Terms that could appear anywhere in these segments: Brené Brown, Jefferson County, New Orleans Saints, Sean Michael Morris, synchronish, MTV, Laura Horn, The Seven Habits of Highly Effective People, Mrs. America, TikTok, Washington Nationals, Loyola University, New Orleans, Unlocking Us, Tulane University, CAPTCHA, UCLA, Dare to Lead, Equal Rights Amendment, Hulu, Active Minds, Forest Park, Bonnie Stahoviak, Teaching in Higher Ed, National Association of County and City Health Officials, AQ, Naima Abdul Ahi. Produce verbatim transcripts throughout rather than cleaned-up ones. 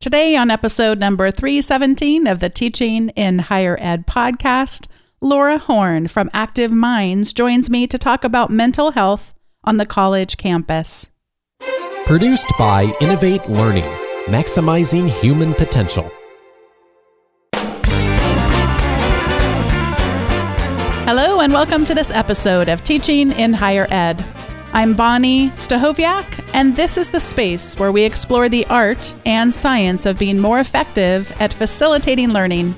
Today on episode number three seventeen of the Teaching in Higher Ed podcast, Laura Horn from Active Minds joins me to talk about mental health on the college campus. Produced by Innovate Learning, maximizing human potential. Hello and welcome to this episode of Teaching in Higher Ed. I'm Bonnie Stahoviak, and this is the space where we explore the art and science of being more effective at facilitating learning.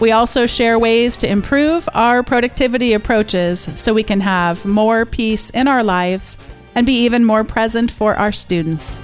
We also share ways to improve our productivity approaches so we can have more peace in our lives and be even more present for our students.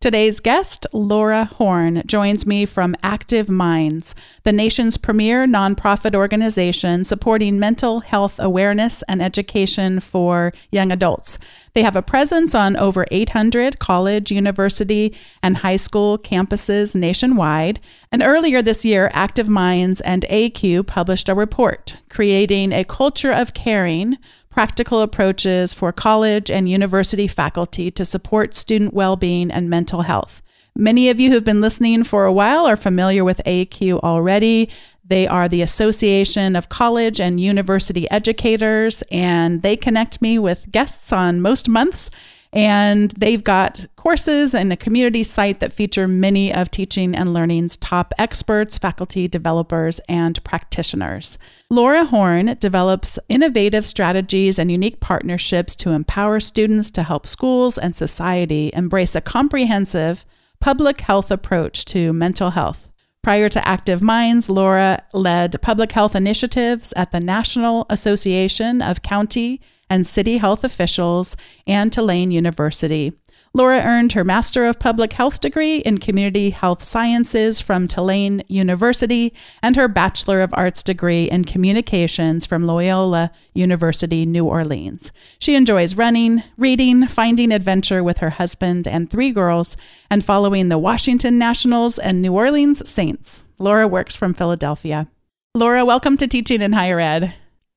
Today's guest, Laura Horn, joins me from Active Minds, the nation's premier nonprofit organization supporting mental health awareness and education for young adults. They have a presence on over eight hundred college, university, and high school campuses nationwide. And earlier this year, Active Minds and A Q published a report, Creating a Culture of Caring, Practical Approaches for College and University Faculty to Support Student Well-Being and Mental Health. Many of you who've been listening for a while are familiar with A Q already. They are the Association of College and University Educators, and they connect me with guests on most months. And they've got courses and a community site that feature many of Teaching and Learning's top experts, faculty, developers, and practitioners. Laura Horn develops innovative strategies and unique partnerships to empower students to help schools and society embrace a comprehensive public health approach to mental health. Prior to Active Minds, Laura led public health initiatives at the National Association of County and City Health Officials and Tulane University. Laura earned her Master of Public Health degree in Community Health Sciences from Tulane University and her Bachelor of Arts degree in Communications from Loyola University, New Orleans. She enjoys running, reading, finding adventure with her husband and three girls, and following the Washington Nationals and New Orleans Saints. Laura works from Philadelphia. Laura, welcome to Teaching in Higher Ed.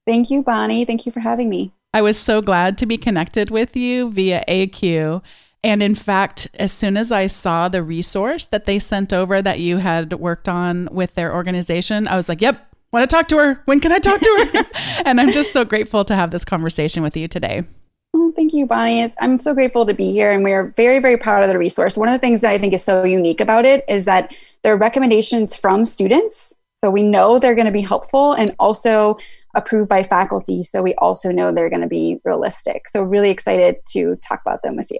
Thank you, Bonnie. Thank you for having me. I was so glad to be connected with you via A Q. And in fact, as soon as I saw the resource that they sent over that you had worked on with their organization, I was like, yep, want to talk to her. When can I talk to her? And I'm just so grateful to have this conversation with you today. Well, thank you, Bonnie. It's, I'm so grateful to be here. And we are very, very proud of the resource. One of the things that I think is so unique about it is that there are recommendations from students. So we know they're going to be helpful and also approved by faculty. So we also know they're going to be realistic. So really excited to talk about them with you.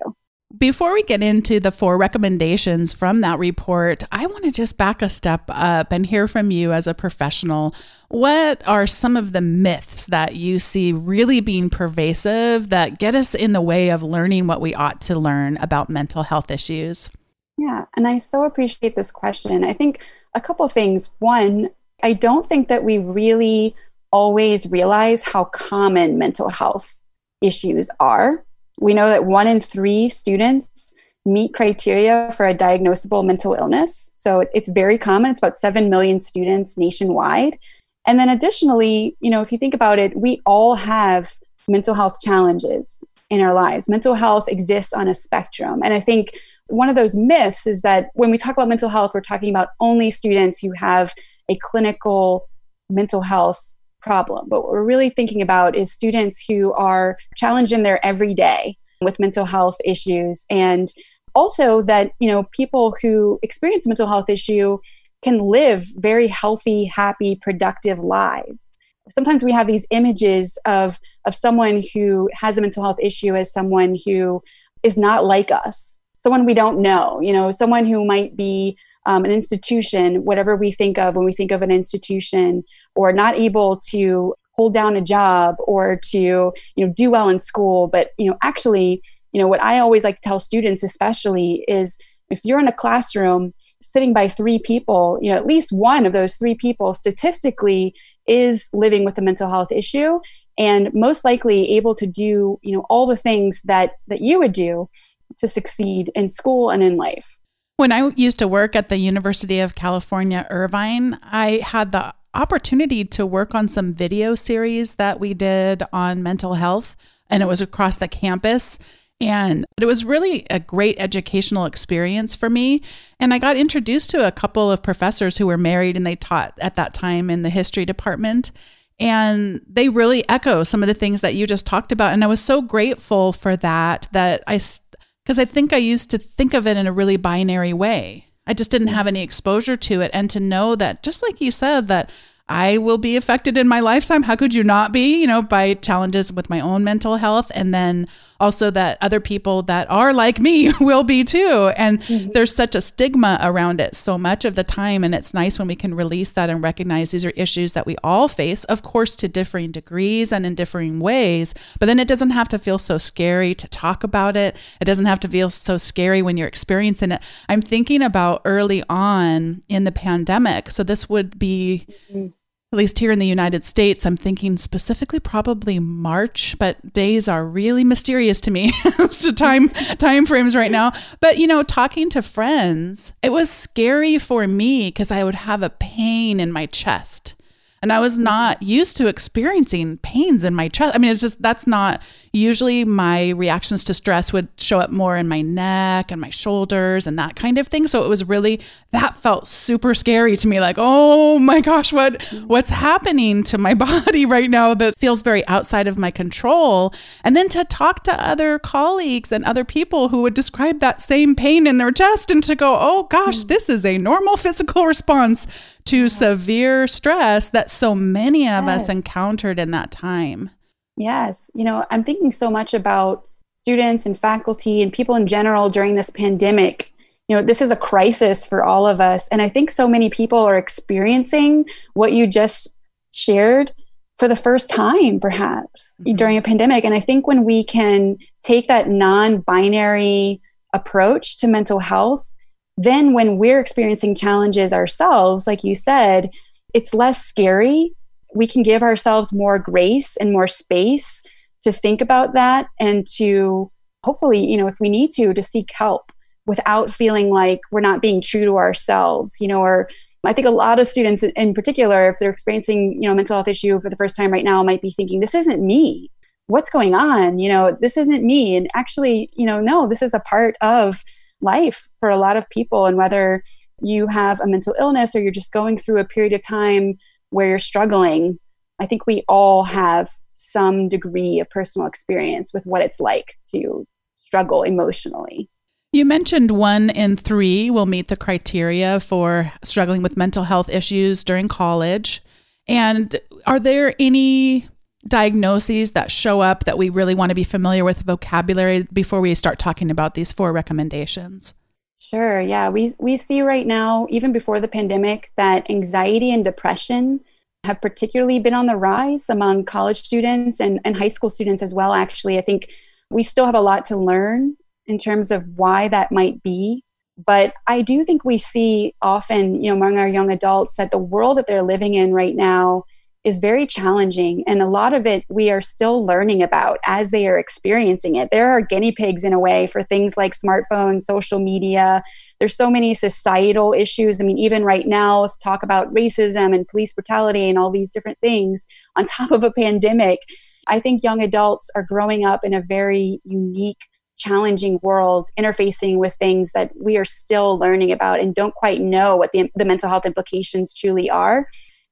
Before we get into the four recommendations from that report, I want to just back a step up and hear from you as a professional. What are some of the myths that you see really being pervasive that get us in the way of learning what we ought to learn about mental health issues? Yeah, and I so appreciate this question. I think a couple things. One, I don't think that we really always realize how common mental health issues are. We know that one in three students meet criteria for a diagnosable mental illness. So it's very common. It's about seven million students nationwide. And then additionally, you know, if you think about it, we all have mental health challenges in our lives. Mental health exists on a spectrum. And I think one of those myths is that when we talk about mental health, we're talking about only students who have a clinical mental health problem. But what we're really thinking about is students who are challenged in their everyday with mental health issues. And also that, you know, people who experience mental health issue can live very healthy, happy, productive lives. Sometimes we have these images of, of someone who has a mental health issue as someone who is not like us, someone we don't know, you know, someone who might be Um, an institution, whatever we think of when we think of an institution, or not able to hold down a job or to, you know, do well in school. But, you know, actually, you know, what I always like to tell students, especially, is if you're in a classroom sitting by three people, you know, at least one of those three people statistically is living with a mental health issue and most likely able to do, you know, all the things that, that you would do to succeed in school and in life. When I used to work at the University of California, Irvine, I had the opportunity to work on some video series that we did on mental health and it was across the campus. And it was really a great educational experience for me. And I got introduced to a couple of professors who were married, and they taught at that time in the history department. And they really echo some of the things that you just talked about. And I was so grateful for that, that I, because I think I used to think of it in a really binary way. I just didn't have any exposure to it. And to know that, just like you said, that I will be affected in my lifetime. How could you not be, you know, by challenges with my own mental health? And then also that other people that are like me will be too. And mm-hmm. there's such a stigma around it so much of the time. And it's nice when we can release that and recognize these are issues that we all face, of course, to differing degrees and in differing ways. But then it doesn't have to feel so scary to talk about it. It doesn't have to feel so scary when you're experiencing it. I'm thinking about early on in the pandemic. So this would be... Mm-hmm. At least here in the United States, I'm thinking specifically probably March, but days are really mysterious to me as to time time frames right now. But, you know, talking to friends, it was scary for me because I would have a pain in my chest. And I was not used to experiencing pains in my chest. I mean, it's just, that's not usually my reactions to stress would show up more in my neck and my shoulders and that kind of thing. So it was really, that felt super scary to me. Like, oh my gosh, what, what's happening to my body right now that feels very outside of my control. And then to talk to other colleagues and other people who would describe that same pain in their chest and to go, oh gosh, this is a normal physical response to yeah. severe stress that so many of yes. us encountered in that time. Yes. You know, I'm thinking so much about students and faculty and people in general during this pandemic. You know, this is a crisis for all of us. And I think so many people are experiencing what you just shared for the first time, perhaps, mm-hmm. during a pandemic. And I think when we can take that non-binary approach to mental health, then when we're experiencing challenges ourselves, like you said, it's less scary. We can give ourselves more grace and more space to think about that and to hopefully, you know, if we need to, to seek help without feeling like we're not being true to ourselves, you know, or I think a lot of students in particular, if they're experiencing, you know, a mental health issue for the first time right now, might be thinking, this isn't me. What's going on? You know, this isn't me. And actually, you know, no, this is a part of life for a lot of people. And whether you have a mental illness or you're just going through a period of time where you're struggling, I think we all have some degree of personal experience with what it's like to struggle emotionally. You mentioned one in three will meet the criteria for struggling with mental health issues during college. And are there any diagnoses that show up that we really want to be familiar with vocabulary before we start talking about these four recommendations? Sure. Yeah. We, we see right now, even before the pandemic, that anxiety and depression have particularly been on the rise among college students and, and high school students as well. Actually, I think we still have a lot to learn in terms of why that might be. But I do think we see often, you know, among our young adults that the world that they're living in right now is very challenging. And a lot of it we are still learning about as they are experiencing it. There are guinea pigs in a way for things like smartphones, social media. There's so many societal issues. I mean, even right now, with talk about racism and police brutality and all these different things on top of a pandemic. I think young adults are growing up in a very unique, challenging world, interfacing with things that we are still learning about and don't quite know what the, the mental health implications truly are.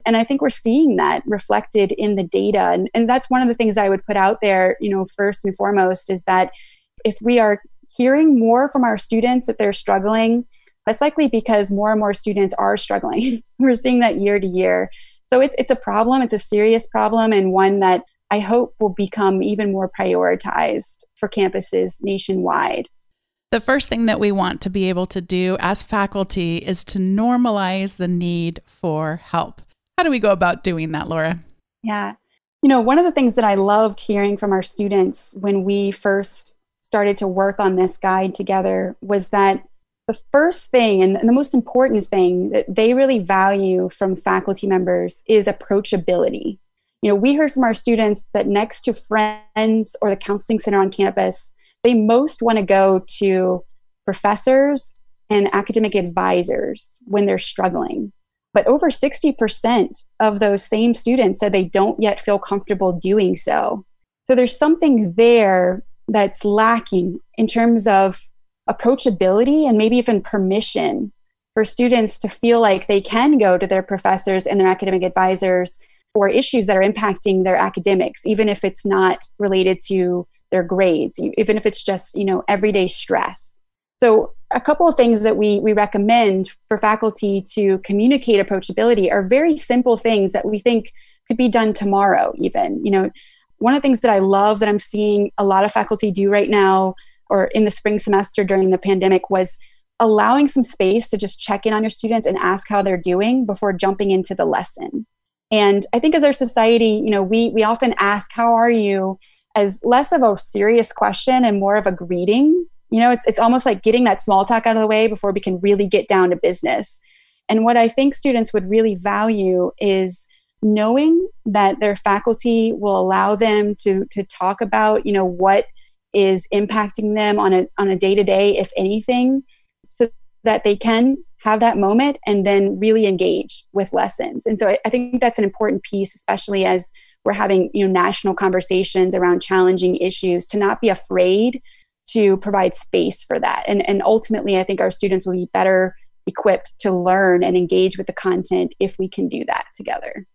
And I think we're seeing that reflected in the data. And, and that's one of the things I would put out there, you know, first and foremost, is that if we are hearing more from our students that they're struggling, that's likely because more and more students are struggling. We're seeing that year to year. So it's it's a problem. It's a serious problem, and one that I hope will become even more prioritized for campuses nationwide. The first thing that we want to be able to do as faculty is to normalize the need for help. How do we go about doing that, Laura? Yeah. You know, one of the things that I loved hearing from our students when we first started to work on this guide together was that the first thing and the most important thing that they really value from faculty members is approachability. You know, we heard from our students that next to friends or the counseling center on campus, they most want to go to professors and academic advisors when they're struggling. But over sixty percent of those same students said they don't yet feel comfortable doing so. So there's something there that's lacking in terms of approachability and maybe even permission for students to feel like they can go to their professors and their academic advisors for issues that are impacting their academics, even if it's not related to their grades, even if it's just, you know, everyday stress. So a couple of things that we, we recommend for faculty to communicate approachability are very simple things that we think could be done tomorrow even. You know, one of the things that I love that I'm seeing a lot of faculty do right now or in the spring semester during the pandemic was allowing some space to just check in on your students and ask how they're doing before jumping into the lesson. And I think as our society, you know, we we often ask, how are you, as less of a serious question and more of a greeting. You know, it's it's almost like getting that small talk out of the way before we can really get down to business. And what I think students would really value is knowing that their faculty will allow them to to talk about, you know, what is impacting them on a on a day-to-day, if anything, so that they can have that moment and then really engage with lessons. And so I, I think that's an important piece, especially as we're having, you know, national conversations around challenging issues, to not be afraid to provide space for that. And, and ultimately, I think our students will be better equipped to learn and engage with the content if we can do that together.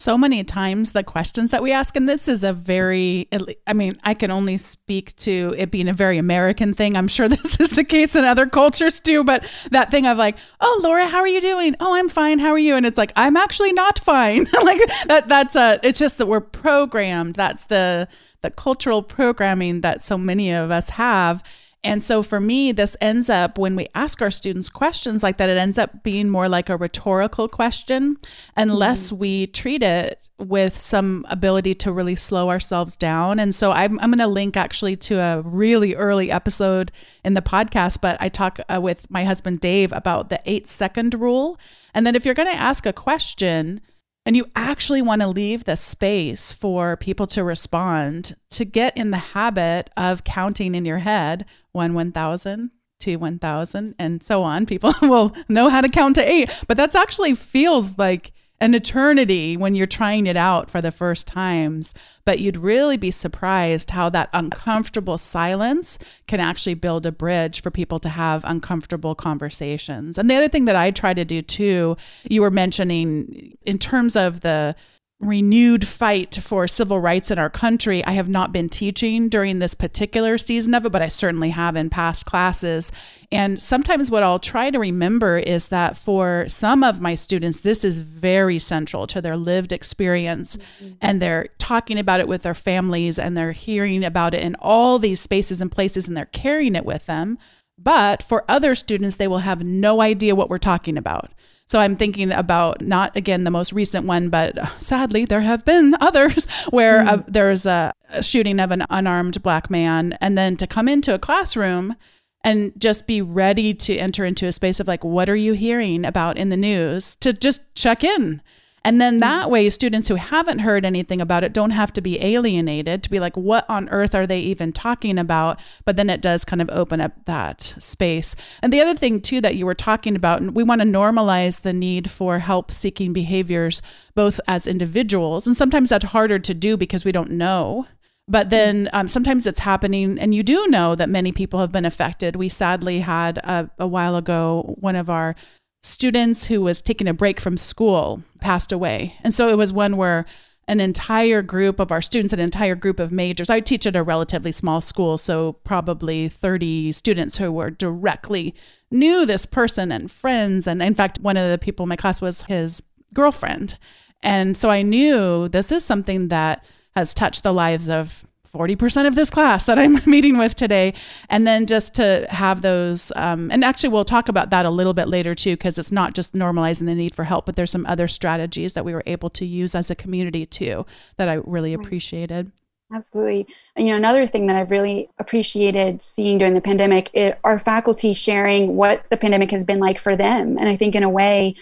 So many times the questions that we ask, and this is a very, I mean, I can only speak to it being a very American thing. I'm sure this is the case in other cultures too, but that thing of like, oh, Laura, how are you doing? Oh, I'm fine. How are you? And it's like, I'm actually not fine. Like that, that's a, it's just that we're programmed. That's the, the cultural programming that so many of us have. And so for me, this ends up, when we ask our students questions like that, it ends up being more like a rhetorical question, unless mm-hmm. we treat it with some ability to really slow ourselves down. And so I'm, I'm going to link actually to a really early episode in the podcast, but I talk uh, with my husband, Dave, about the eight second rule. And then if you're going to ask a question, and you actually want to leave the space for people to respond, to get in the habit of counting in your head, one, one thousand, two, one thousand, and so on. People will know how to count to eight, but that's actually feels like an eternity when you're trying it out for the first times. But you'd really be surprised how that uncomfortable silence can actually build a bridge for people to have uncomfortable conversations. And the other thing that I try to do too, you were mentioning in terms of the renewed fight for civil rights in our country. I have not been teaching during this particular season of it, but I certainly have in past classes. And sometimes what I'll try to remember is that for some of my students, this is very central to their lived experience. Mm-hmm. And they're talking about it with their families, and they're hearing about it in all these spaces and places, and they're carrying it with them. But for other students, they will have no idea what we're talking about. So I'm thinking about, not again the most recent one, but sadly there have been others where mm. uh, there's a, a shooting of an unarmed black man, and then to come into a classroom and just be ready to enter into a space of like, what are you hearing about in the news, to just check in. And then that way, students who haven't heard anything about it don't have to be alienated, to be like, what on earth are they even talking about? But then it does kind of open up that space. And the other thing too that you were talking about, and we want to normalize the need for help-seeking behaviors, both as individuals, and sometimes that's harder to do because we don't know. But then um, sometimes it's happening, and you do know that many people have been affected. We sadly had a, a while ago, one of our students who was taking a break from school passed away. And so it was one where an entire group of our students, an entire group of majors, I teach at a relatively small school, so probably thirty students who were directly knew this person and friends. And in fact, one of the people in my class was his girlfriend. And so I knew this is something that has touched the lives of forty percent of this class that I'm meeting with today. And then just to have those, um, and actually we'll talk about that a little bit later too, because it's not just normalizing the need for help, but there's some other strategies that we were able to use as a community too, that I really appreciated. Absolutely. And, you know, another thing that I've really appreciated seeing during the pandemic are faculty sharing what the pandemic has been like for them. And I think in a way,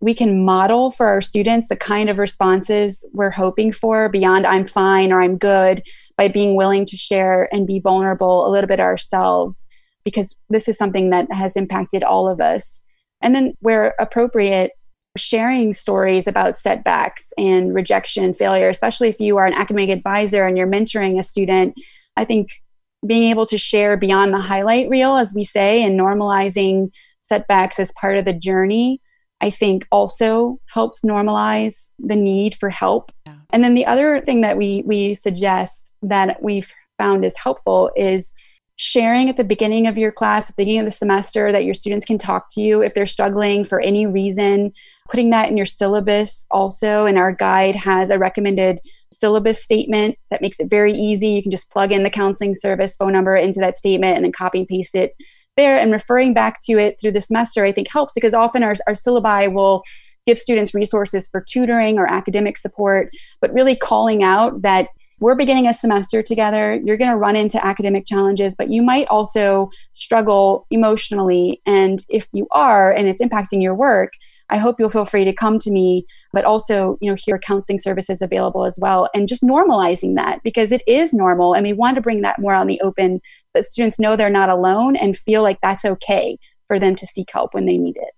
we can model for our students the kind of responses we're hoping for beyond I'm fine or I'm good, by being willing to share and be vulnerable a little bit ourselves, because this is something that has impacted all of us. And then where appropriate, sharing stories about setbacks and rejection and failure, especially if you are an academic advisor and you're mentoring a student. I think being able to share beyond the highlight reel, as we say, and normalizing setbacks as part of the journey, I think also helps normalize the need for help. Yeah. And then the other thing that we we suggest that we've found is helpful is sharing at the beginning of your class, at the beginning of the semester, that your students can talk to you if they're struggling for any reason, putting that in your syllabus also. And our guide has a recommended syllabus statement that makes it very easy. You can just plug in the counseling service phone number into that statement and then copy and paste it there. And referring back to it through the semester, I think, helps, because often our, our syllabi will give students resources for tutoring or academic support, but really calling out that we're beginning a semester together, you're going to run into academic challenges, but you might also struggle emotionally. And if you are, and it's impacting your work, I hope you'll feel free to come to me, but also, you know, here are counseling services available as well. And just normalizing that, because it is normal. And we want to bring that more out in the open so that students know they're not alone and feel like that's okay for them to seek help when they need it.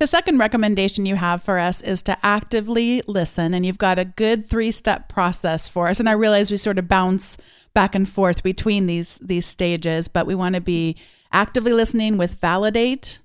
The second recommendation you have for us is to actively listen. And you've got a good three-step process for us. And I realize we sort of bounce back and forth between these, these stages, but we want to be actively listening with validate,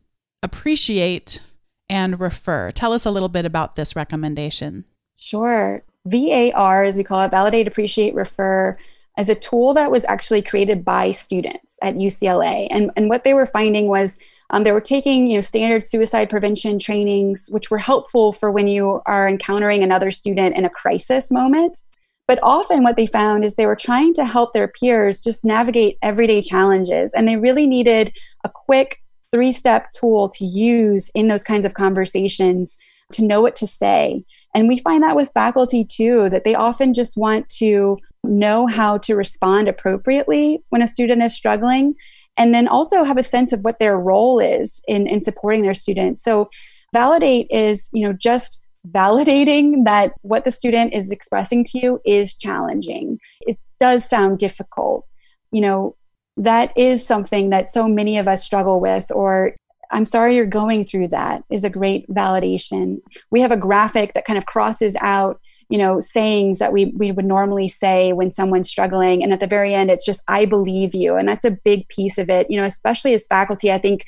appreciate, and refer. Tell us a little bit about this recommendation. Sure. V A R, as we call it, validate, appreciate, refer, is a tool that was actually created by students at U C L A. And, and what they were finding was um, they were taking, you know, standard suicide prevention trainings, which were helpful for when you are encountering another student in a crisis moment. But often what they found is they were trying to help their peers just navigate everyday challenges. And they really needed a quick three-step tool to use in those kinds of conversations to know what to say. And we find that with faculty too, that they often just want to know how to respond appropriately when a student is struggling, and then also have a sense of what their role is in, in supporting their student. So validate is, you know, just validating that what the student is expressing to you is challenging. It does sound difficult. You know, that is something that so many of us struggle with, or I'm sorry you're going through that is a great validation. We have a graphic that kind of crosses out, you know, sayings that we, we would normally say when someone's struggling. And at the very end, it's just, I believe you. And that's a big piece of it. You know, especially as faculty, I think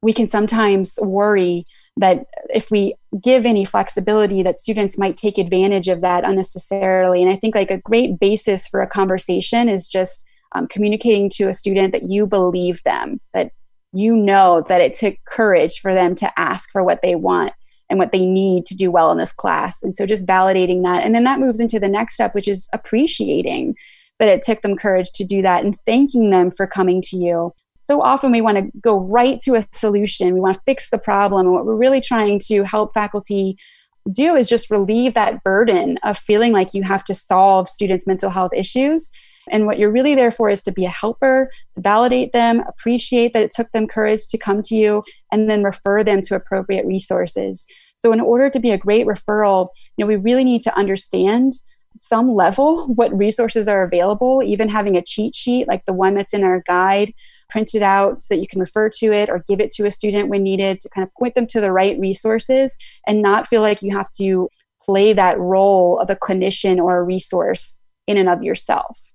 we can sometimes worry that if we give any flexibility that students might take advantage of that unnecessarily. And I think like a great basis for a conversation is just Um, communicating to a student that you believe them, that you know that it took courage for them to ask for what they want and what they need to do well in this class. And so just validating that. And then that moves into the next step, which is appreciating that it took them courage to do that and thanking them for coming to you. So often we want to go right to a solution. We want to fix the problem. And what we're really trying to help faculty do is just relieve that burden of feeling like you have to solve students' mental health issues. And what you're really there for is to be a helper, to validate them, appreciate that it took them courage to come to you, and then refer them to appropriate resources. So in order to be a great referral, you know, we really need to understand some level what resources are available, even having a cheat sheet like the one that's in our guide printed out so that you can refer to it or give it to a student when needed to kind of point them to the right resources and not feel like you have to play that role of a clinician or a resource in and of yourself.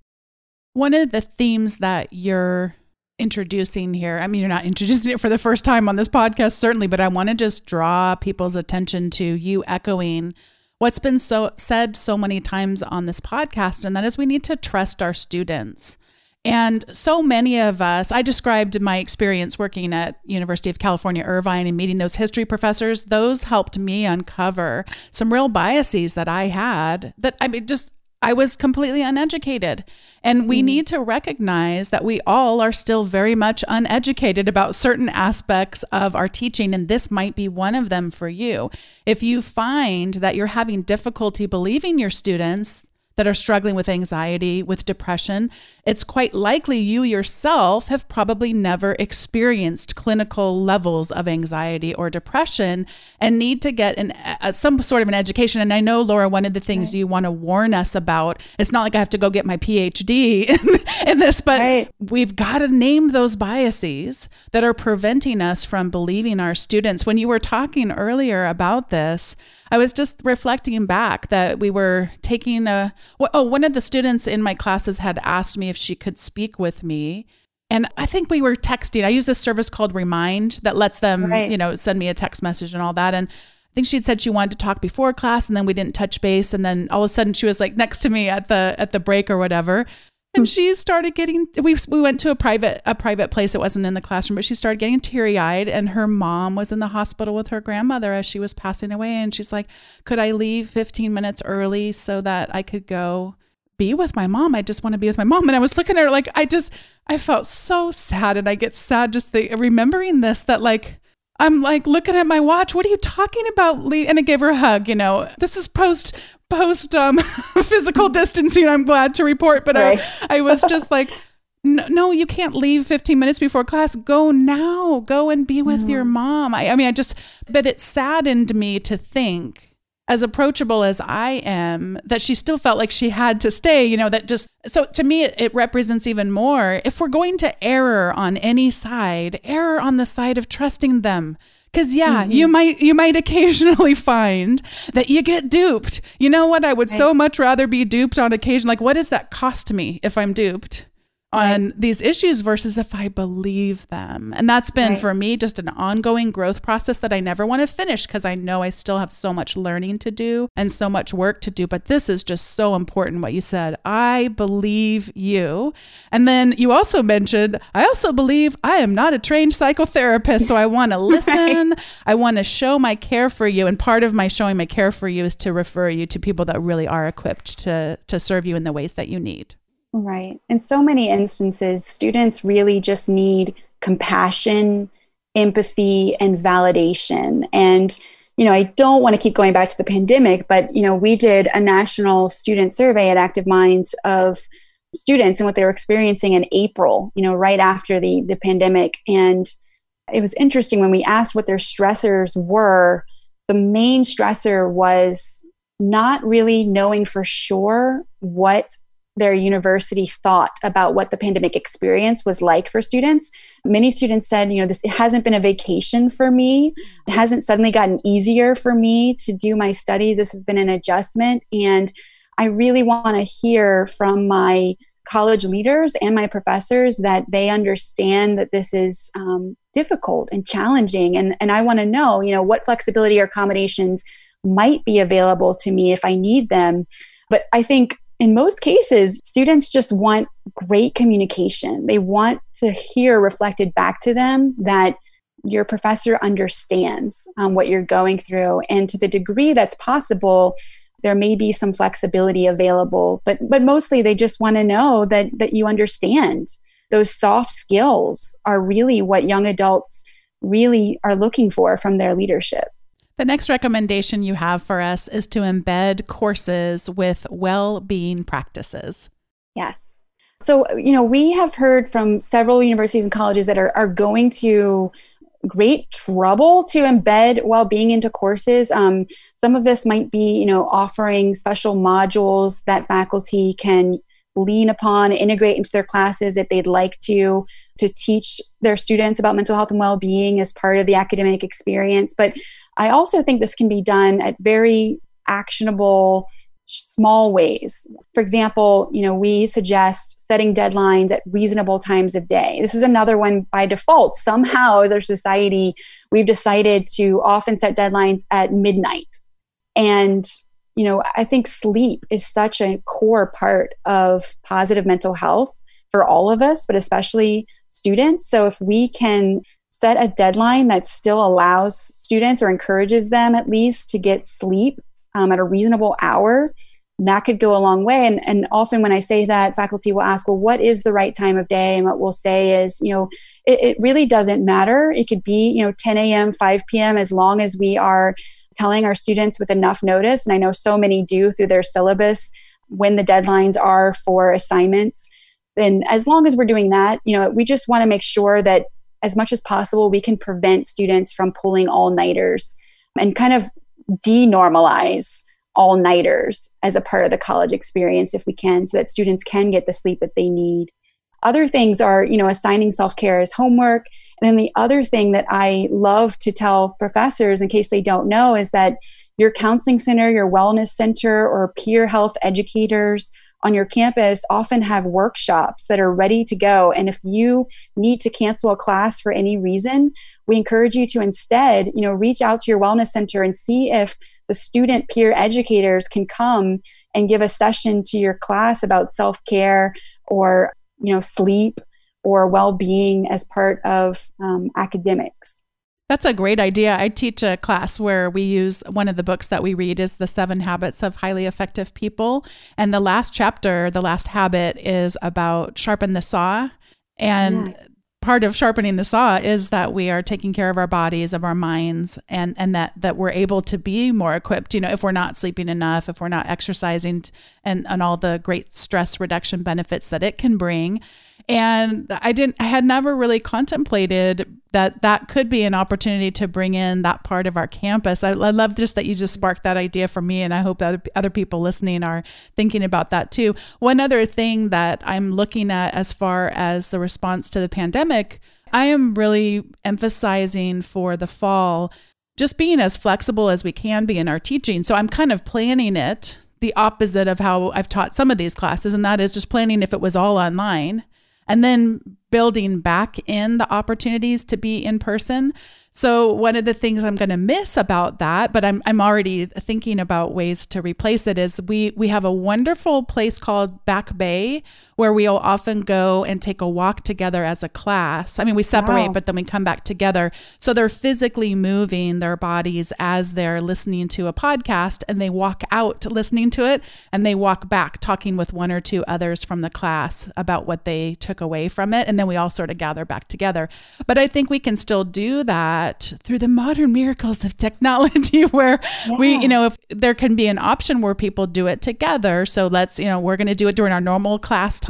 One of the themes that you're introducing here, I mean, you're not introducing it for the first time on this podcast, certainly, but I want to just draw people's attention to you echoing what's been so said so many times on this podcast, and that is we need to trust our students. And so many of us, I described my experience working at University of California, Irvine, and meeting those history professors. Those helped me uncover some real biases that I had that, I mean, just I was completely uneducated. And we need to recognize that we all are still very much uneducated about certain aspects of our teaching. And this might be one of them for you. If you find that you're having difficulty believing your students that are struggling with anxiety, with depression, It's quite likely you yourself have probably never experienced clinical levels of anxiety or depression and need to get an, uh, some sort of an education. And I know, Laura, one of the things right. you want to warn us about, it's not like I have to go get my PhD in, in this, but right. we've got to name those biases that are preventing us from believing our students. When you were talking earlier about this, I was just reflecting back that we were taking a, oh, one of the students in my classes had asked me if she could speak with me. And I think we were texting. I use this service called Remind that lets them, right. you know, send me a text message and all that. And I think she'd said she wanted to talk before class and then we didn't touch base. And then all of a sudden she was like next to me at the, at the break or whatever. And she started getting, we we went to a private a private place. It wasn't in the classroom, but she started getting teary-eyed, and her mom was in the hospital with her grandmother as she was passing away. And she's like, could I leave fifteen minutes early so that I could go be with my mom? I just want to be with my mom. And I was looking at her like, I just, I felt so sad. And I get sad just th- remembering this, that like, I'm like looking at my watch. What are you talking about, Lee? And I gave her a hug, you know, this is post- post um, physical distancing, I'm glad to report, but right. I, I was just like, no, no, you can't leave fifteen minutes before class. Go now, go and be with no. your mom. I, I mean, I just, but it saddened me to think, as approachable as I am, that she still felt like she had to stay, you know, that just, so to me, it, it represents even more, if we're going to err on any side, err on the side of trusting them. Because, yeah, mm-hmm. you might you might occasionally find that you get duped. You know what? I would right. so much rather be duped on occasion. Like, what does that cost me if I'm duped on right. these issues versus if I believe them? And that's been, right. for me, just an ongoing growth process that I never want to finish because I know I still have so much learning to do and so much work to do. But this is just so important, what you said. I believe you. And then you also mentioned, I also believe I am not a trained psychotherapist, so I want to listen. Right. I want to show my care for you. And part of my showing my care for you is to refer you to people that really are equipped to, to serve you in the ways that you need. Right. In so many instances, students really just need compassion, empathy, and validation. And, you know, I don't want to keep going back to the pandemic, but, you know, we did a national student survey at Active Minds of students and what they were experiencing in April, you know, right after the, the pandemic. And it was interesting when we asked what their stressors were, the main stressor was not really knowing for sure what their university thought about what the pandemic experience was like for students. Many students said, you know, this, it hasn't been a vacation for me. It hasn't suddenly gotten easier for me to do my studies. This has been an adjustment. And I really want to hear from my college leaders and my professors that they understand that this is um, difficult and challenging. And, and I want to know, you know, what flexibility or accommodations might be available to me if I need them. But I think in most cases, students just want great communication. They want to hear reflected back to them that your professor understands um, what you're going through. And to the degree that's possible, there may be some flexibility available. But but mostly they just want to know that that you understand. Those soft skills are really what young adults really are looking for from their leadership. The next recommendation you have for us is to embed courses with well-being practices. Yes. So, you know, we have heard from several universities and colleges that are, are going to great trouble to embed well-being into courses. Um, some of this might be, you know, offering special modules that faculty can lean upon, integrate into their classes if they'd like to, to teach their students about mental health and well-being as part of the academic experience. But I also think this can be done at very actionable, small ways. For example, you know, we suggest setting deadlines at reasonable times of day. This is another one by default. Somehow, as our society, we've decided to often set deadlines at midnight. And, you know, I think sleep is such a core part of positive mental health for all of us, but especially students. So if we can set a deadline that still allows students or encourages them at least to get sleep um, at a reasonable hour, that could go a long way. And, and often when I say that, faculty will ask, well, what is the right time of day? And what we'll say is, you know, it, it really doesn't matter. It could be, you know, ten a.m., five p.m., as long as we are telling our students with enough notice. And I know so many do through their syllabus when the deadlines are for assignments. And as long as we're doing that, you know, we just want to make sure that as much as possible, we can prevent students from pulling all-nighters and kind of denormalize all-nighters as a part of the college experience if we can, so that students can get the sleep that they need. Other things are, you know, assigning self-care as homework. And then the other thing that I love to tell professors, in case they don't know, is that your counseling center, your wellness center, or peer health educators on your campus often have workshops that are ready to go. And if you need to cancel a class for any reason, we encourage you to instead, you know, reach out to your wellness center and see if the student peer educators can come and give a session to your class about self-care or, you know, sleep or well-being as part of um, academics. That's a great idea. I teach a class where we use one of the books that we read is The Seven Habits of Highly Effective People. And the last chapter, the last habit, is about sharpen the saw. And yeah. Part of sharpening the saw is that we are taking care of our bodies, of our minds, and, and that, that we're able to be more equipped, you know, if we're not sleeping enough, if we're not exercising, and, and all the great stress reduction benefits that it can bring. And I didn't, I had never really contemplated that that could be an opportunity to bring in that part of our campus. I, I love just that you just sparked that idea for me, and I hope other, other people listening are thinking about that too. One other thing that I'm looking at as far as the response to the pandemic, I am really emphasizing for the fall, just being as flexible as we can be in our teaching. So I'm kind of planning it the opposite of how I've taught some of these classes, and that is just planning if it was all online. And then building back in the opportunities to be in person. So one of the things I'm going to miss about that, but I'm I'm already thinking about ways to replace it, is we we have a wonderful place called Back Bay where we'll often go and take a walk together as a class. I mean, we separate, wow. But then we come back together. So they're physically moving their bodies as they're listening to a podcast, and they walk out listening to it, and they walk back talking with one or two others from the class about what they took away from it. And then we all sort of gather back together. But I think we can still do that through the modern miracles of technology, where yeah. we, you know, if there can be an option where people do it together. So let's, you know, we're going to do it during our normal class time.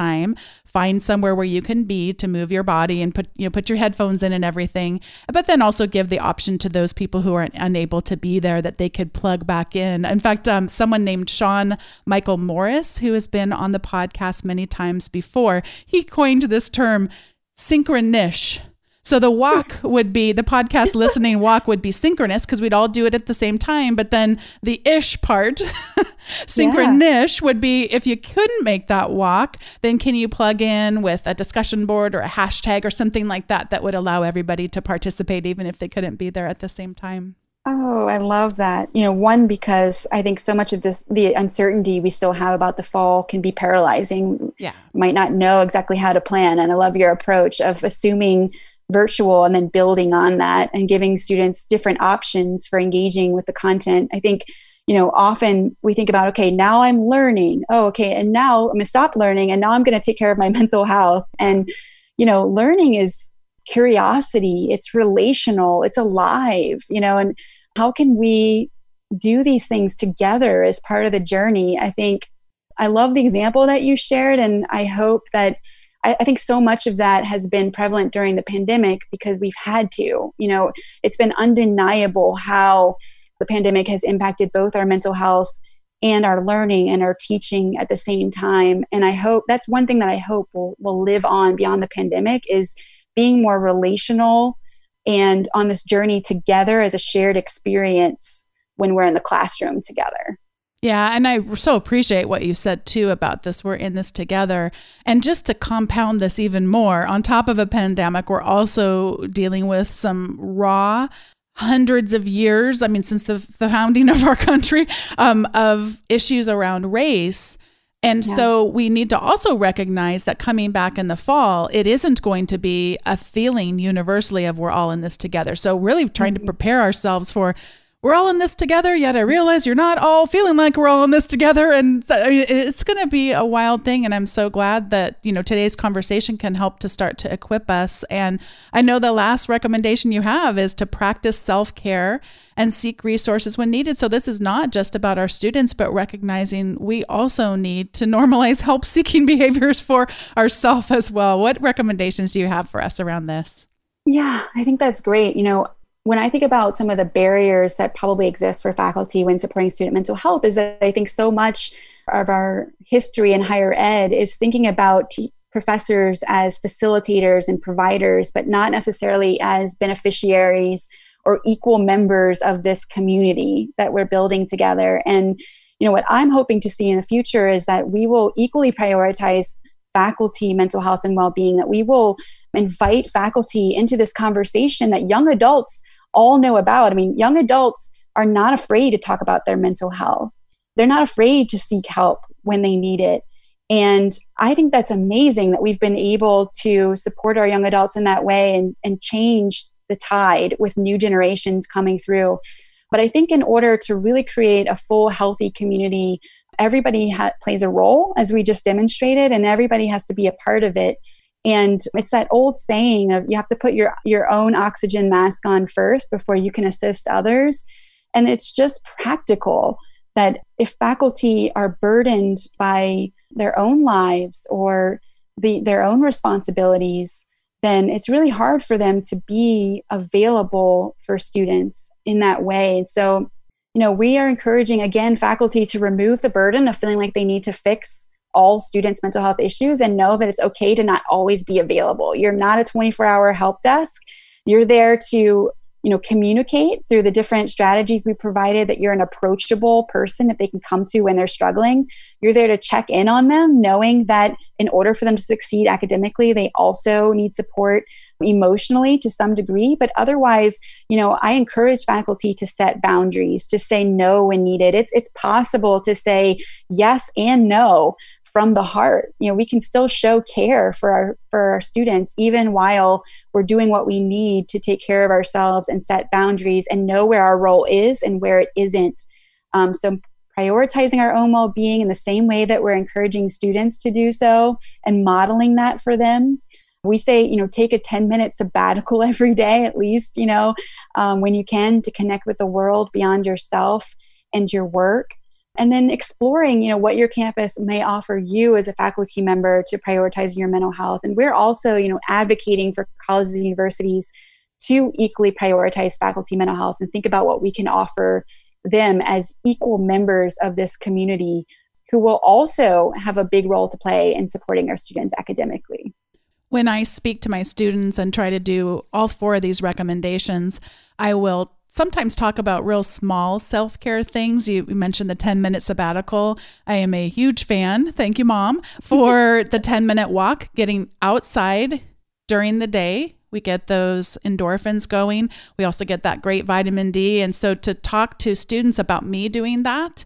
Find somewhere where you can be to move your body and put, you know, put your headphones in and everything. But then also give the option to those people who aren't unable to be there that they could plug back in. In fact, um, someone named Sean Michael Morris, who has been on the podcast many times before, he coined this term, synchronish. So the walk would be, the podcast listening walk would be synchronous because we'd all do it at the same time. But then the ish part, synchronish, yeah. would be if you couldn't make that walk, then can you plug in with a discussion board or a hashtag or something like that that would allow everybody to participate even if they couldn't be there at the same time? Oh, I love that. You know, one, because I think so much of this, the uncertainty we still have about the fall can be paralyzing. Yeah. You might not know exactly how to plan. And I love your approach of assuming virtual and then building on that and giving students different options for engaging with the content. I think, you know, often we think about, okay, now I'm learning. Oh, okay. And now I'm going to stop learning and now I'm going to take care of my mental health. And, you know, learning is curiosity. It's relational. It's alive, you know, and how can we do these things together as part of the journey? I think I love the example that you shared, and I hope that I think so much of that has been prevalent during the pandemic because we've had to. You know, it's been undeniable how the pandemic has impacted both our mental health and our learning and our teaching at the same time. And I hope that's one thing that I hope will, will live on beyond the pandemic is being more relational and on this journey together as a shared experience when we're in the classroom together. Yeah. And I so appreciate what you said too about this. We're in this together. And just to compound this even more, on top of a pandemic, we're also dealing with some raw hundreds of years. I mean, since the, the founding of our country, um, of issues around race. And yeah. so we need to also recognize that coming back in the fall, it isn't going to be a feeling universally of we're all in this together. So really trying mm-hmm. to prepare ourselves for we're all in this together, yet I realize you're not all feeling like we're all in this together. And I mean, it's going to be a wild thing. And I'm so glad that, you know, today's conversation can help to start to equip us. And I know the last recommendation you have is to practice self-care and seek resources when needed. So this is not just about our students, but recognizing we also need to normalize help-seeking behaviors for ourselves as well. What recommendations do you have for us around this? Yeah, I think that's great. You know, when I think about some of the barriers that probably exist for faculty when supporting student mental health is that I think so much of our history in higher ed is thinking about te- professors as facilitators and providers, but not necessarily as beneficiaries or equal members of this community that we're building together. And, you know, what I'm hoping to see in the future is that we will equally prioritize faculty mental health and well-being, that we will invite faculty into this conversation that young adults all know about. I mean, young adults are not afraid to talk about their mental health. They're not afraid to seek help when they need it. And I think that's amazing that we've been able to support our young adults in that way and, and change the tide with new generations coming through. But I think in order to really create a full, healthy community, everybody ha- plays a role, as we just demonstrated, and everybody has to be a part of it. And it's that old saying of you have to put your, your own oxygen mask on first before you can assist others. And it's just practical that if faculty are burdened by their own lives or the, their own responsibilities, then it's really hard for them to be available for students in that way. And so, you know, we are encouraging, again, faculty to remove the burden of feeling like they need to fix all students' mental health issues and know that it's okay to not always be available. You're not a twenty-four hour help desk. You're there to, you know, communicate through the different strategies we provided, that you're an approachable person that they can come to when they're struggling. You're there to check in on them, knowing that in order for them to succeed academically, they also need support emotionally to some degree. But otherwise, you know, I encourage faculty to set boundaries, to say no when needed. It's it's possible to say yes and no from the heart. You know, we can still show care for our for our students, even while we're doing what we need to take care of ourselves and set boundaries and know where our role is and where it isn't. Um, so prioritizing our own well-being in the same way that we're encouraging students to do so and modeling that for them. We say, you know, take a ten minute sabbatical every day, at least, you know, um, when you can, to connect with the world beyond yourself and your work. And then exploring, you know, what your campus may offer you as a faculty member to prioritize your mental health. And we're also, you know, advocating for colleges and universities to equally prioritize faculty mental health and think about what we can offer them as equal members of this community who will also have a big role to play in supporting our students academically. When I speak to my students and try to do all four of these recommendations, I will sometimes talk about real small self-care things. You mentioned the ten minute sabbatical. I am a huge fan, thank you, Mom, for the ten minute walk, getting outside during the day. We get those endorphins going. We also get that great vitamin D. And so to talk to students about me doing that,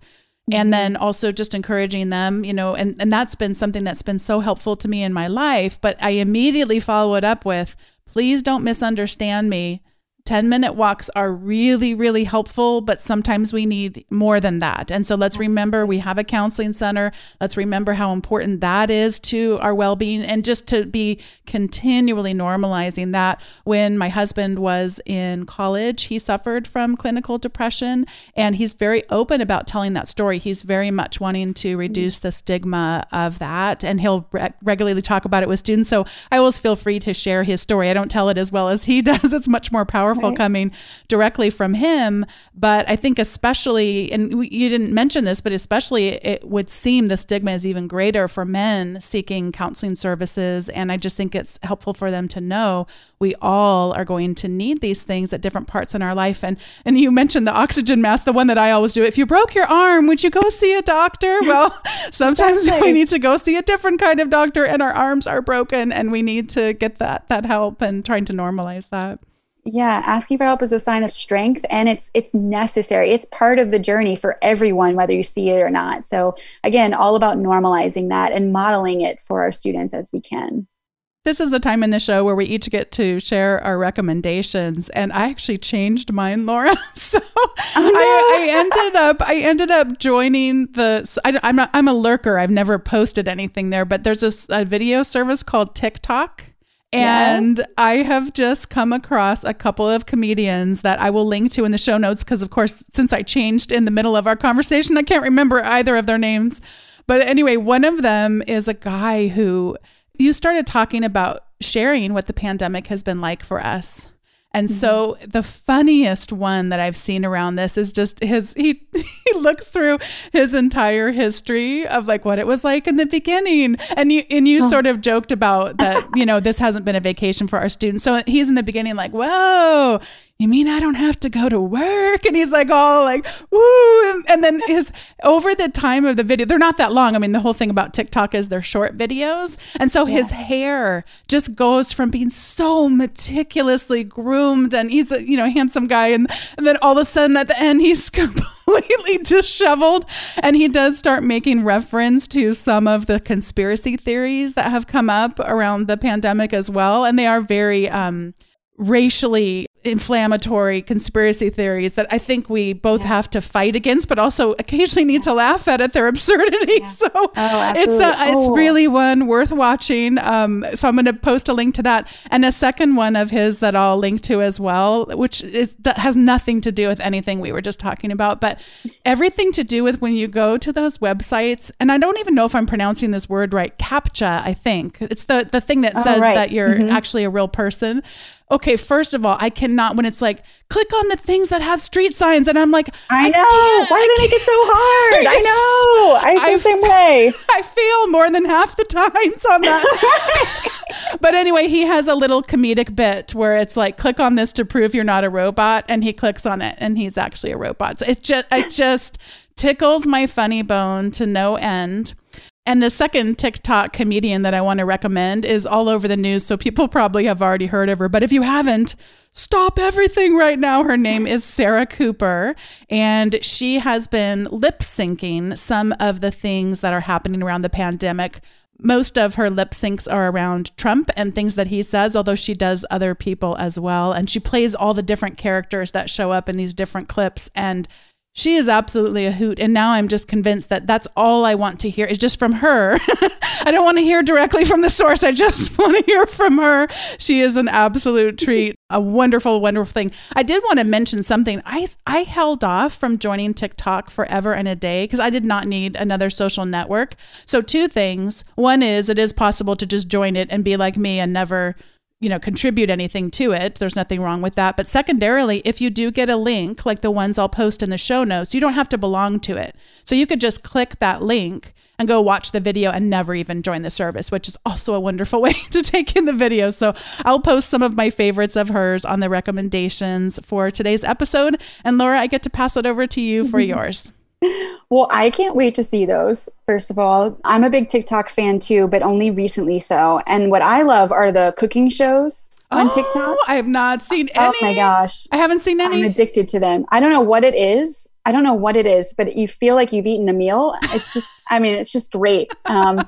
and then also just encouraging them, you know, and, and that's been something that's been so helpful to me in my life. But I immediately follow it up with, please don't misunderstand me. ten minute walks are really, really helpful, but sometimes we need more than that. And so let's remember we have a counseling center. Let's remember how important that is to our well-being, and just to be continually normalizing that. When my husband was in college, he suffered from clinical depression, and he's very open about telling that story. He's very much wanting to reduce the stigma of that, and he'll re- regularly talk about it with students. So I always feel free to share his story. I don't tell it as well as he does. It's much more powerful. Right. Coming directly from him. But I think especially, and we, you didn't mention this, but especially it would seem the stigma is even greater for men seeking counseling services. And I just think it's helpful for them to know we all are going to need these things at different parts in our life. And and you mentioned the oxygen mask, the one that I always do. If you broke your arm, would you go see a doctor? Well, sometimes exactly. We need to go see a different kind of doctor, and our arms are broken, and we need to get that that help, and trying to normalize that. Yeah, asking for help is a sign of strength, and it's it's necessary. It's part of the journey for everyone, whether you see it or not. So again, all about normalizing that and modeling it for our students as we can. This is the time in the show where we each get to share our recommendations. And I actually changed mine, Laura. So oh, no. I, I ended up I ended up joining the I, I'm a, I'm a lurker. I've never posted anything there, but there's a, a video service called TikTok. And yes. I have just come across a couple of comedians that I will link to in the show notes because, of course, since I changed in the middle of our conversation, I can't remember either of their names. But anyway, one of them is a guy who you started talking about sharing what the pandemic has been like for us. And mm-hmm. so the funniest one that I've seen around this is just his, he, he looks through his entire history of like what it was like in the beginning. And you, and you oh. sort of joked about that, you know, this hasn't been a vacation for our students. So he's in the beginning like, whoa, you mean I don't have to go to work? And he's like, all like, woo. And, and then his over the time of the video, they're not that long. I mean, the whole thing about TikTok is they're short videos. And so yeah. his hair just goes from being so meticulously groomed and he's a, you know, handsome guy. And, and then all of a sudden at the end, he's completely disheveled. And he does start making reference to some of the conspiracy theories that have come up around the pandemic as well. And they are very um, racially inflammatory conspiracy theories that I think we both yeah. have to fight against, but also occasionally need yeah. to laugh at at their absurdity. Yeah. So oh, it's a, oh. it's really one worth watching. Um, so I'm going to post a link to that. And a second one of his that I'll link to as well, which is, has nothing to do with anything we were just talking about, but everything to do with when you go to those websites. And I don't even know if I'm pronouncing this word right. CAPTCHA, I think. It's the, the thing that says oh, right. that you're mm-hmm. actually a real person. Okay, first of all, I cannot, when it's like, click on the things that have street signs. And I'm like, I, I know. Why did I get so hard? I know. I feel the same way. I fail more than half the times on that. But anyway, he has a little comedic bit where it's like, click on this to prove you're not a robot. And he clicks on it and he's actually a robot. So it just, it just tickles my funny bone to no end. And the second TikTok comedian that I want to recommend is all over the news, so people probably have already heard of her. But if you haven't, stop everything right now. Her name is Sarah Cooper, and she has been lip syncing some of the things that are happening around the pandemic. Most of her lip syncs are around Trump and things that he says, although she does other people as well. And she plays all the different characters that show up in these different clips. And she is absolutely a hoot. And now I'm just convinced that that's all I want to hear is just from her. I don't want to hear directly from the source. I just want to hear from her. She is an absolute treat. A wonderful, wonderful thing. I did want to mention something. I I held off from joining TikTok forever and a day because I did not need another social network. So two things. One is it is possible to just join it and be like me and never, you know, contribute anything to it. There's nothing wrong with that. But secondarily, if you do get a link like the ones I'll post in the show notes, you don't have to belong to it. So you could just click that link and go watch the video and never even join the service, which is also a wonderful way to take in the video. So I'll post some of my favorites of hers on the recommendations for today's episode. And Laura, I get to pass it over to you for yours. Well, I can't wait to see those. First of all, I'm a big TikTok fan too, but only recently so. And what I love are the cooking shows on oh, TikTok. I have not seen any. Oh my gosh. I haven't seen any. I'm addicted to them. I don't know what it is. I don't know what it is, but you feel like you've eaten a meal. It's just, I mean, it's just great. Um,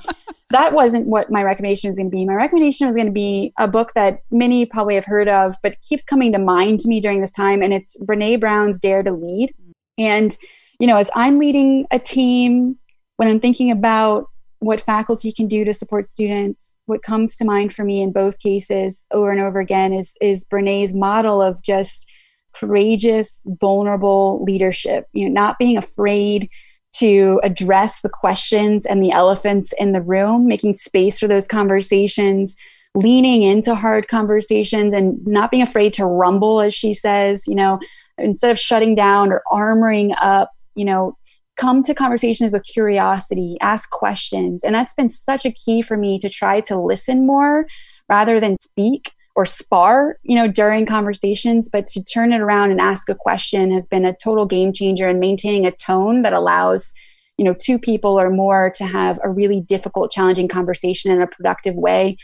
that wasn't what my recommendation is going to be. My recommendation is going to be a book that many probably have heard of, but keeps coming to mind to me during this time. And it's Brene Brown's Dare to Lead. And you know, as I'm leading a team, when I'm thinking about what faculty can do to support students, what comes to mind for me in both cases over and over again is, is Brene's model of just courageous, vulnerable leadership, you know, not being afraid to address the questions and the elephants in the room, making space for those conversations, leaning into hard conversations and not being afraid to rumble, as she says, you know, instead of shutting down or armoring up. You know, come to conversations with curiosity, ask questions. And that's been such a key for me to try to listen more rather than speak or spar, you know, during conversations, but to turn it around and ask a question has been a total game changer in maintaining a tone that allows, you know, two people or more to have a really difficult, challenging conversation in a productive way.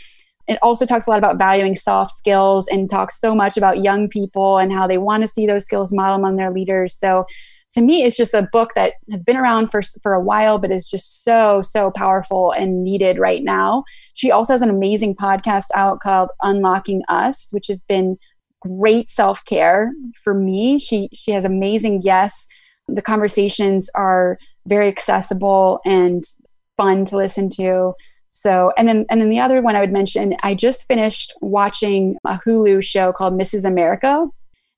It also talks a lot about valuing soft skills and talks so much about young people and how they want to see those skills modeled among their leaders. So to me, it's just a book that has been around for, for a while, but is just so, so powerful and needed right now. She also has an amazing podcast out called Unlocking Us, which has been great self-care for me. She, she has amazing guests. The conversations are very accessible and fun to listen to. So, and then, and then the other one I would mention, I just finished watching a Hulu show called Missus America,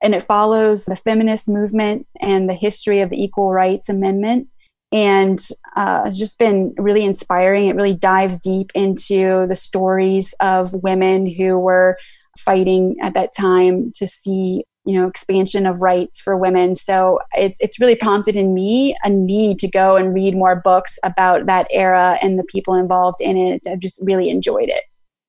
and it follows the feminist movement and the history of the Equal Rights Amendment. And uh, it's just been really inspiring. It really dives deep into the stories of women who were fighting at that time to see, you know, expansion of rights for women. So it's it's really prompted in me a need to go and read more books about that era and the people involved in it. I've just really enjoyed it.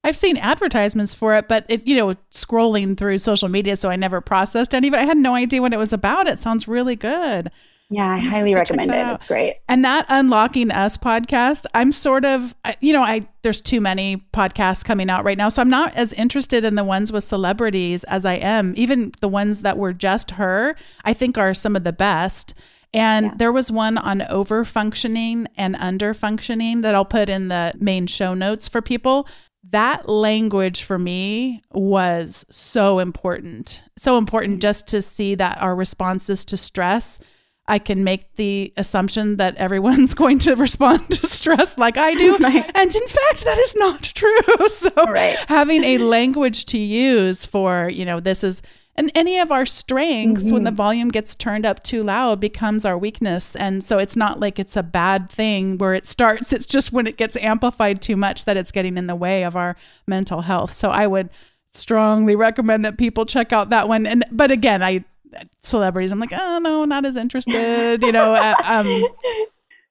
I've seen advertisements for it, but it, you know, scrolling through social media, so I never processed any of it. I had no idea what it was about. It sounds really good. Yeah, I highly recommend it. It's great. And that Unlocking Us podcast, I'm sort of, you know, I there's too many podcasts coming out right now. So I'm not as interested in the ones with celebrities as I am. Even the ones that were just her, I think are some of the best. And yeah. There was one on over-functioning and under-functioning that I'll put in the main show notes for people. That language for me was so important. So important just to see that our responses to stress, I can make the assumption that everyone's going to respond to stress like I do. Right. And in fact, that is not true. So right. Having a language to use for, you know, this is, and any of our strengths, mm-hmm. when the volume gets turned up too loud, becomes our weakness. And so it's not like it's a bad thing where it starts. It's just when it gets amplified too much that it's getting in the way of our mental health. So I would strongly recommend that people check out that one. And, but again, I, celebrities, I'm like, oh no, not as interested, you know. uh, um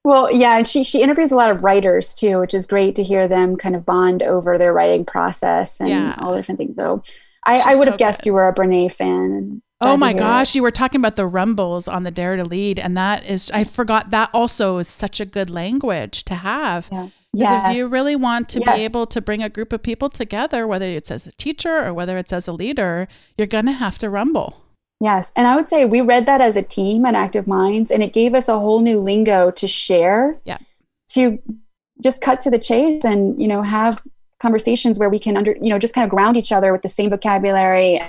well yeah and she she interviews a lot of writers too, which is great to hear them kind of bond over their writing process and yeah. all different things. So I, I would so have guessed good. You were a Brené fan. Oh my gosh, it. You were talking about the rumbles on the Dare to Lead, and that is, I forgot, that also is such a good language to have. Yeah. Yes. If you really want to yes. be able to bring a group of people together, whether it's as a teacher or whether it's as a leader, you're going to have to rumble. Yes. And I would say we read that as a team at Active Minds, and it gave us a whole new lingo to share, yeah. to just cut to the chase and, you know, have conversations where we can, under, you know, just kind of ground each other with the same vocabulary.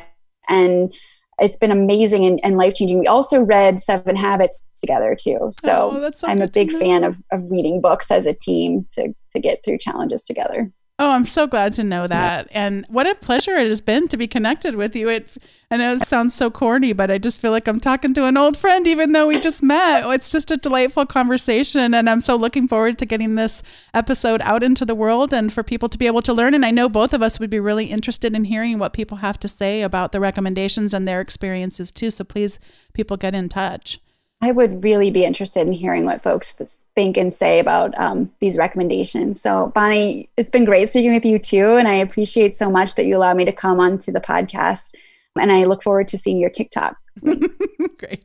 And it's been amazing and, and life-changing. We also read Seven Habits together too. So, oh, that's so I'm a big fan of, of reading books as a team to, to get through challenges together. Oh, I'm so glad to know that. And what a pleasure it has been to be connected with you. It, I know it sounds so corny, but I just feel like I'm talking to an old friend, even though we just met. It's just a delightful conversation. And I'm so looking forward to getting this episode out into the world and for people to be able to learn. And I know both of us would be really interested in hearing what people have to say about the recommendations and their experiences too. So please, people, get in touch. I would really be interested in hearing what folks think and say about um, these recommendations. So, Bonnie, it's been great speaking with you too. And I appreciate so much that you allowed me to come onto the podcast. And I look forward to seeing your TikTok. Great.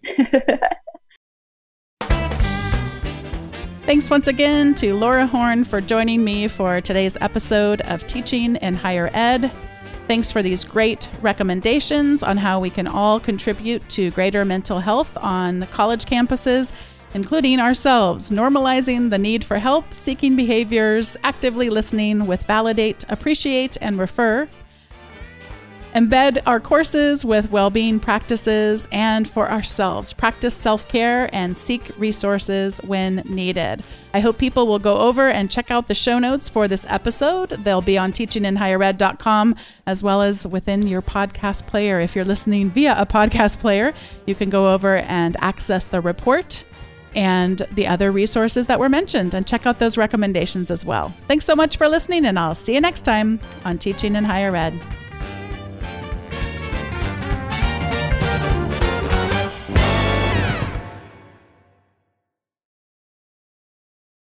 Thanks once again to Laura Horn for joining me for today's episode of Teaching in Higher Ed. Thanks for these great recommendations on how we can all contribute to greater mental health on college campuses, including ourselves, normalizing the need for help, seeking behaviors, actively listening with validate, appreciate, and refer. Embed our courses with well-being practices, and for ourselves, practice self-care and seek resources when needed. I hope people will go over and check out the show notes for this episode. They'll be on teaching in higher ed dot com, as well as within your podcast player. If you're listening via a podcast player, you can go over and access the report and the other resources that were mentioned and check out those recommendations as well. Thanks so much for listening, and I'll see you next time on Teaching in Higher Ed.